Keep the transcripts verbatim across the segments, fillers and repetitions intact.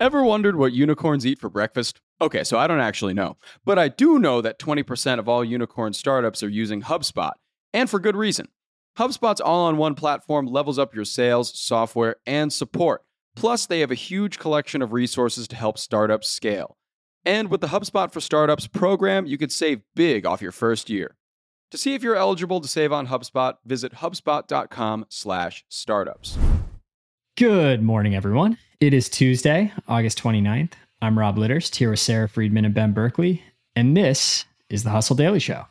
Ever wondered what unicorns eat for breakfast? Okay, so I don't actually know. But I do know that twenty percent of all unicorn startups are using HubSpot, and for good reason. HubSpot's all-in-one platform levels up your sales, software, and support. Plus, they have a huge collection of resources to help startups scale. And with the HubSpot for Startups program, you could save big off your first year. To see if you're eligible to save on HubSpot, visit hubspot dot com slash startups. Good morning, everyone. It is Tuesday, August twenty-ninth. I'm Rob Litterst, here with Sara Friedman and Ben Berkley, and this is The Hustle Daily Show.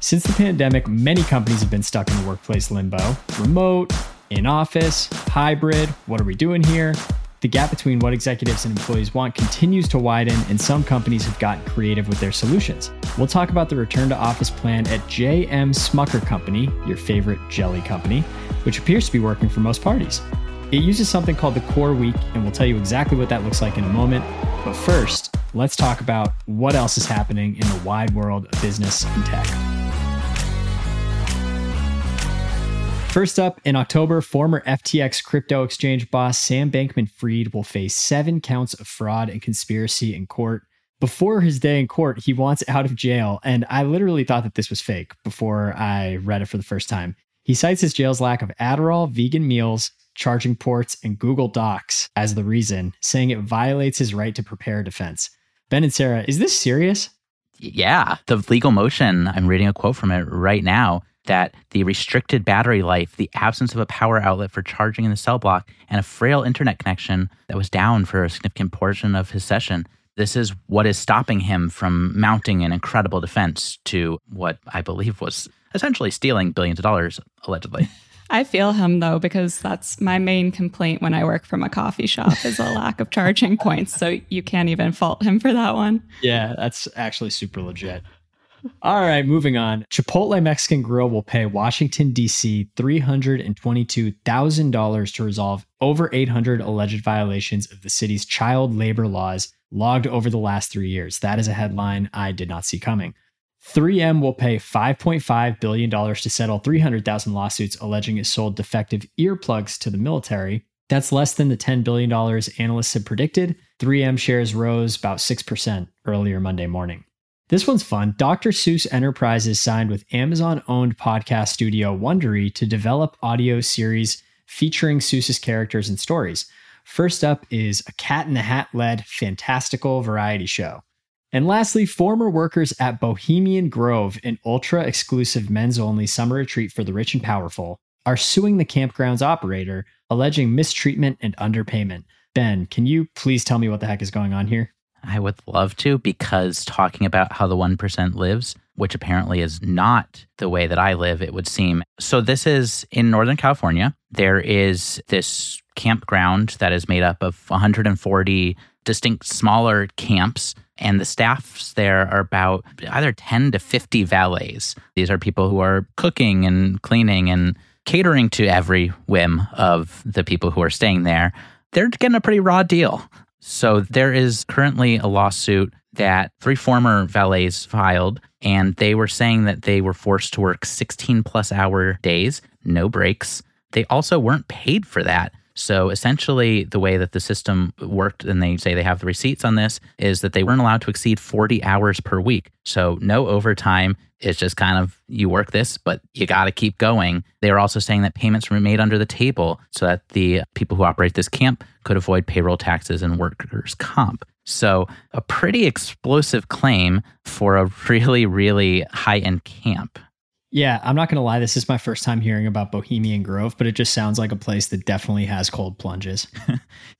Since the pandemic, many companies have been stuck in workplace limbo. Remote, in office, hybrid, what are we doing here? The gap between what executives and employees want continues to widen, and some companies have gotten creative with their solutions. We'll talk about the return to office plan at J M. Smucker Company, your favorite jelly company, which appears to be working for most parties. It uses something called the core week, and we'll tell you exactly what that looks like in a moment. But first, let's talk about what else is happening in the wide world of business and tech. First up, in October, former F T X crypto exchange boss Sam Bankman-Fried will face seven counts of fraud and conspiracy in court. Before his day in court, he wants out of jail, and I literally thought that this was fake before I read it for the first time. He cites his jail's lack of Adderall, vegan meals, charging ports, and Google Docs as the reason, saying it violates his right to prepare defense. Ben and Sarah, is this serious? Yeah, the legal motion, I'm reading a quote from it right now, that the restricted battery life, the absence of a power outlet for charging in the cell block, and a frail internet connection that was down for a significant portion of his session. This is what is stopping him from mounting an incredible defense to what I believe was essentially stealing billions of dollars, allegedly. I feel him, though, because that's my main complaint when I work from a coffee shop is a lack of charging points. So you can't even fault him for that one. Yeah, that's actually super legit. All right, moving on. Chipotle Mexican Grill will pay Washington, D C three hundred twenty-two thousand dollars to resolve over eight hundred alleged violations of the city's child labor laws logged over the last three years. That is a headline I did not see coming. three M will pay five point five billion dollars to settle three hundred thousand lawsuits alleging it sold defective earplugs to the military. That's less than the ten billion dollars analysts had predicted. three M shares rose about six percent earlier Monday morning. This one's fun. Doctor Seuss Enterprises signed with Amazon-owned podcast studio Wondery to develop audio series featuring Seuss's characters and stories. First up is a Cat in the Hat-led fantastical variety show. And lastly, former workers at Bohemian Grove, an ultra-exclusive men's-only summer retreat for the rich and powerful, are suing the campground's operator, alleging mistreatment and underpayment. Ben, can you please tell me what the heck is going on here? I would love to, because talking about how the one percent lives, which apparently is not the way that I live, it would seem. So this is in Northern California. There is this campground that is made up of one hundred forty distinct smaller camps, and the staffs there are about either ten to fifty valets. These are people who are cooking and cleaning and catering to every whim of the people who are staying there. They're getting a pretty raw deal. So there is currently a lawsuit that three former valets filed, and they were saying that they were forced to work sixteen plus hour days, no breaks. They also weren't paid for that. So essentially the way that the system worked, and they say they have the receipts on this, is that they weren't allowed to exceed forty hours per week. So no overtime. It's just kind of, you work this, but you got to keep going. They were also saying that payments were made under the table so that the people who operate this camp could avoid payroll taxes and workers' comp. So a pretty explosive claim for a really, really high-end camp. Yeah, I'm not going to lie. This is my first time hearing about Bohemian Grove, but it just sounds like a place that definitely has cold plunges.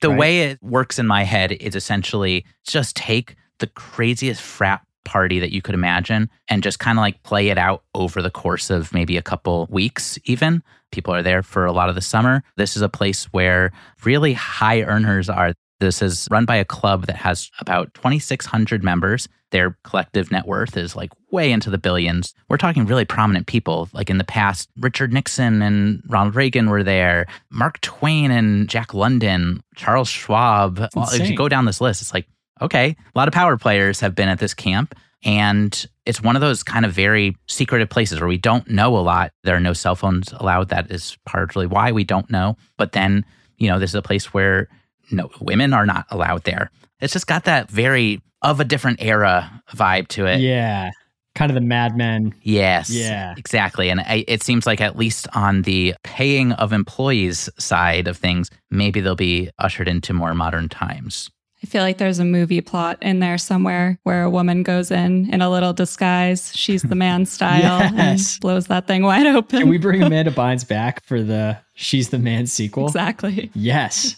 The right? way it works in my head is essentially just take the craziest frat party that you could imagine and just kind of like play it out over the course of maybe a couple weeks even. People are there for a lot of the summer. This is a place where really high earners are. This is run by a club that has about twenty-six hundred members. Their collective net worth is like way into the billions. We're talking really prominent people. Like in the past, Richard Nixon and Ronald Reagan were there. Mark Twain and Jack London, Charles Schwab. Well, if you go down this list, it's like, okay, a lot of power players have been at this camp. And it's one of those kind of very secretive places where we don't know a lot. There are no cell phones allowed. That is partly why we don't know. But then, you know, this is a place where no women are not allowed there. It's just got that very of a different era vibe to it. Yeah. Kind of the Mad Men. Yes. Yeah. Exactly. And I, it seems like at least on the paying of employees side of things, maybe they'll be ushered into more modern times. I feel like there's a movie plot in there somewhere where a woman goes in in a little disguise. She's the man style yes. and blows that thing wide open. Can we bring Amanda Bynes back for the She's the Man sequel? Exactly. Yes.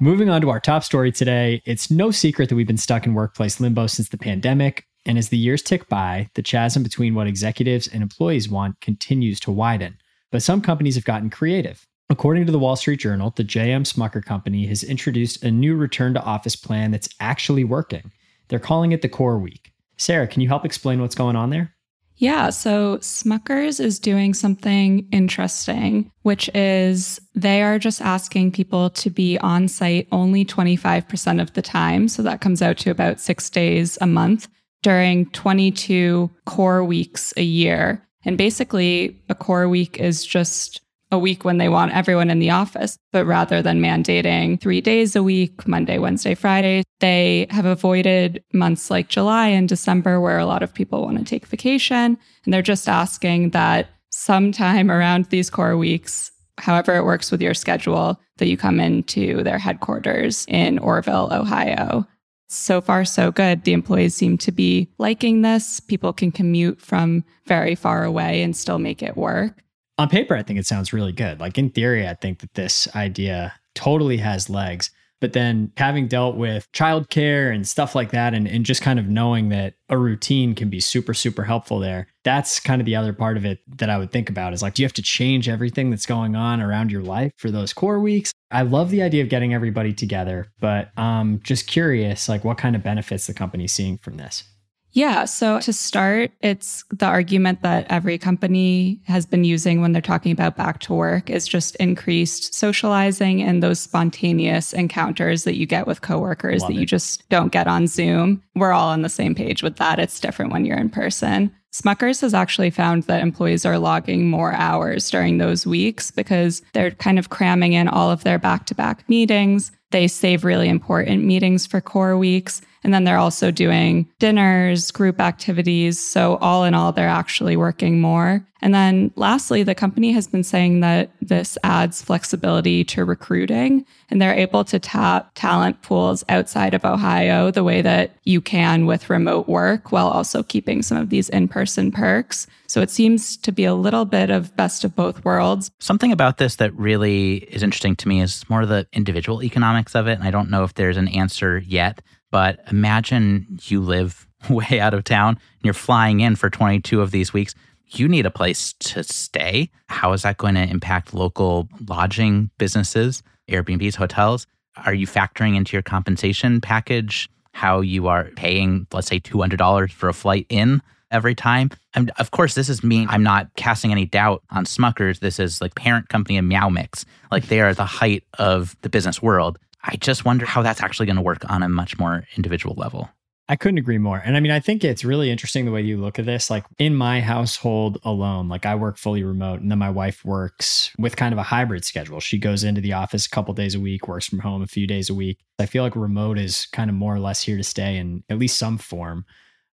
Moving on to our top story today, it's no secret that we've been stuck in workplace limbo since the pandemic. And as the years tick by, the chasm between what executives and employees want continues to widen. But some companies have gotten creative. According to the Wall Street Journal, the J M. Smucker Company has introduced a new return-to-office plan that's actually working. They're calling it the Core Week. Sarah, can you help explain what's going on there? Yeah, so Smucker's is doing something interesting, which is they are just asking people to be on site only twenty-five percent of the time. So that comes out to about six days a month during twenty-two core weeks a year. And basically, a core week is just a week when they want everyone in the office, but rather than mandating three days a week, Monday, Wednesday, Friday, they have avoided months like July and December where a lot of people want to take vacation. And they're just asking that sometime around these core weeks, however it works with your schedule, that you come into their headquarters in Orville, Ohio. So far, so good. The employees seem to be liking this. People can commute from very far away and still make it work. On paper, I think it sounds really good. Like in theory, I think that this idea totally has legs. But then having dealt with childcare and stuff like that, and, and just kind of knowing that a routine can be super, super helpful there, that's kind of the other part of it that I would think about is like, do you have to change everything that's going on around your life for those core weeks? I love the idea of getting everybody together, but I'm just curious, like what kind of benefits the company's seeing from this? Yeah. So to start, it's the argument that every company has been using when they're talking about back to work is just increased socializing and those spontaneous encounters that you get with coworkers Love that it. You just don't get on Zoom. We're all on the same page with that. It's different when you're in person. Smucker's has actually found that employees are logging more hours during those weeks because they're kind of cramming in all of their back-to-back meetings. They save really important meetings for core weeks. And then they're also doing dinners, group activities. So all in all, they're actually working more. And then lastly, the company has been saying that this adds flexibility to recruiting, and they're able to tap talent pools outside of Ohio the way that you can with remote work while also keeping some of these in-person perks. So it seems to be a little bit of best of both worlds. Something about this that really is interesting to me is more the individual economics of it. And I don't know if there's an answer yet. But imagine you live way out of town and you're flying in for twenty-two of these weeks. You need a place to stay. How is that going to impact local lodging businesses, Airbnbs, hotels? Are you factoring into your compensation package how you are paying, let's say, two hundred dollars for a flight in every time? And of course, this is me. I'm not casting any doubt on Smucker's. This is like parent company and Meow Mix. Like they are the height of the business world. I just wonder how that's actually going to work on a much more individual level. I couldn't agree more. And I mean, I think it's really interesting the way you look at this. Like in my household alone, like I work fully remote and then my wife works with kind of a hybrid schedule. She goes into the office a couple days a week, works from home a few days a week. I feel like remote is kind of more or less here to stay in at least some form.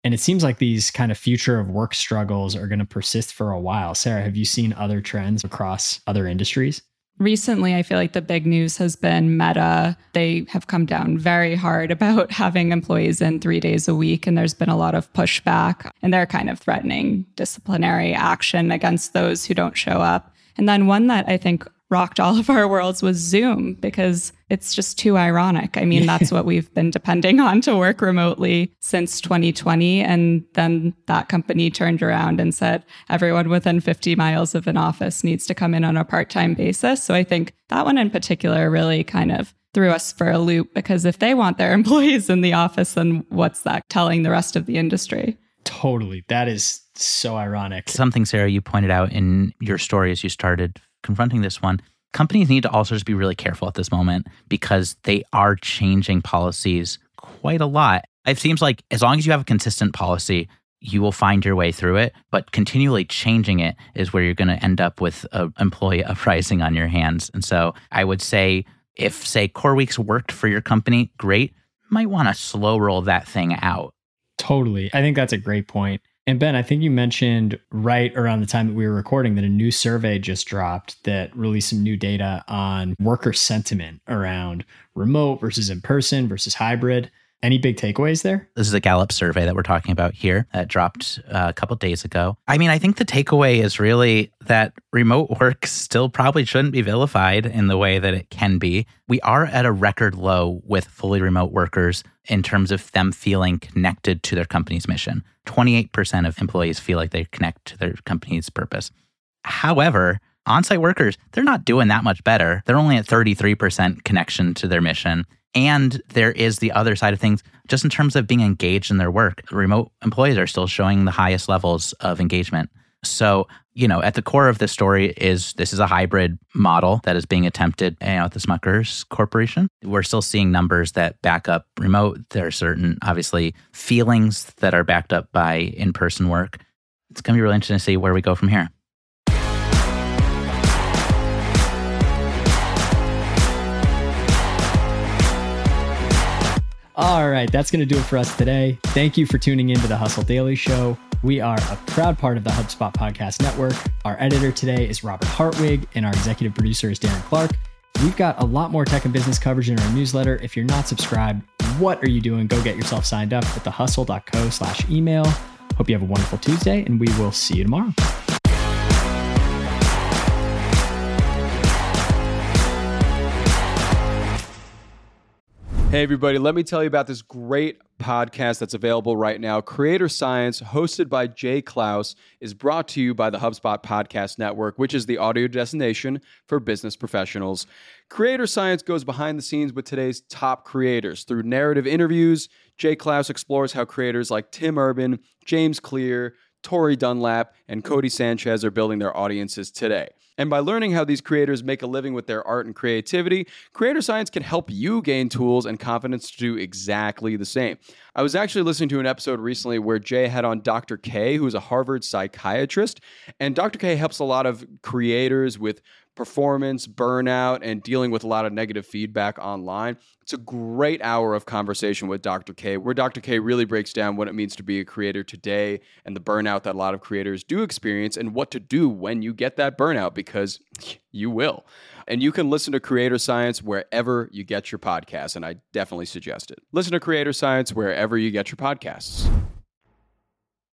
And it seems like these kind of future of work struggles are going to persist for a while. Sarah, have you seen other trends across other industries? Recently, I feel like the big news has been Meta. They have come down very hard about having employees in three days a week, and there's been a lot of pushback, and they're kind of threatening disciplinary action against those who don't show up. And then one that I think rocked all of our worlds was Zoom, because it's just too ironic. I mean, that's what we've been depending on to work remotely since twenty twenty. And then that company turned around and said, everyone within fifty miles of an office needs to come in on a part-time basis. So I think that one in particular really kind of threw us for a loop, because if they want their employees in the office, then what's that telling the rest of the industry? Totally. That is so ironic. Something, Sarah, you pointed out in your story as you started confronting this one Companies need to also just be really careful at this moment because they are changing policies quite a lot. It seems like as long as you have a consistent policy, you will find your way through it, but continually changing it is where you're going to end up with an employee uprising on your hands. And so I would say if, say, core weeks worked for your company, great, might want to slow roll that thing out. Totally. I think that's a great point. And Ben, I think you mentioned right around the time that we were recording that a new survey just dropped that released some new data on worker sentiment around remote versus in-person versus hybrid. Any big takeaways there? This is a Gallup survey that we're talking about here that dropped a couple days ago. I mean, I think the takeaway is really that remote work still probably shouldn't be vilified in the way that it can be. We are at a record low with fully remote workers in terms of them feeling connected to their company's mission. twenty-eight percent of employees feel like they connect to their company's purpose. However, on-site workers, they're not doing that much better. They're only at thirty-three percent connection to their mission. And there is the other side of things, just in terms of being engaged in their work. Remote employees are still showing the highest levels of engagement. So, you know, at the core of this story is this is a hybrid model that is being attempted, you know, at the Smuckers Corporation. We're still seeing numbers that back up remote. There are certain, obviously, feelings that are backed up by in-person work. It's going to be really interesting to see where we go from here. All right, that's going to do it for us today. Thank you for tuning in to The Hustle Daily Show. We are a proud part of the HubSpot Podcast Network. Our editor today is Robert Hartwig, and our executive producer is Darren Clark. We've got a lot more tech and business coverage in our newsletter. If you're not subscribed, what are you doing? Go get yourself signed up at the hustle dot co slash email. Hope you have a wonderful Tuesday, and we will see you tomorrow. Hey, everybody, let me tell you about this great podcast that's available right now. Creator Science, hosted by Jay Klaus, is brought to you by the HubSpot Podcast Network, which is the audio destination for business professionals. Creator Science goes behind the scenes with today's top creators. Through narrative interviews, Jay Klaus explores how creators like Tim Urban, James Clear, Tori Dunlap, and Cody Sanchez are building their audiences today. And by learning how these creators make a living with their art and creativity, Creator Science can help you gain tools and confidence to do exactly the same. I was actually listening to an episode recently where Jay had on Doctor K, who's a Harvard psychiatrist, and Doctor K helps a lot of creators with performance, burnout, and dealing with a lot of negative feedback online. It's a great hour of conversation with Doctor K, where Doctor K really breaks down what it means to be a creator today and the burnout that a lot of creators do experience and what to do when you get that burnout, because you will. And you can listen to Creator Science wherever you get your podcasts, and I definitely suggest it. Listen to Creator Science wherever you get your podcasts.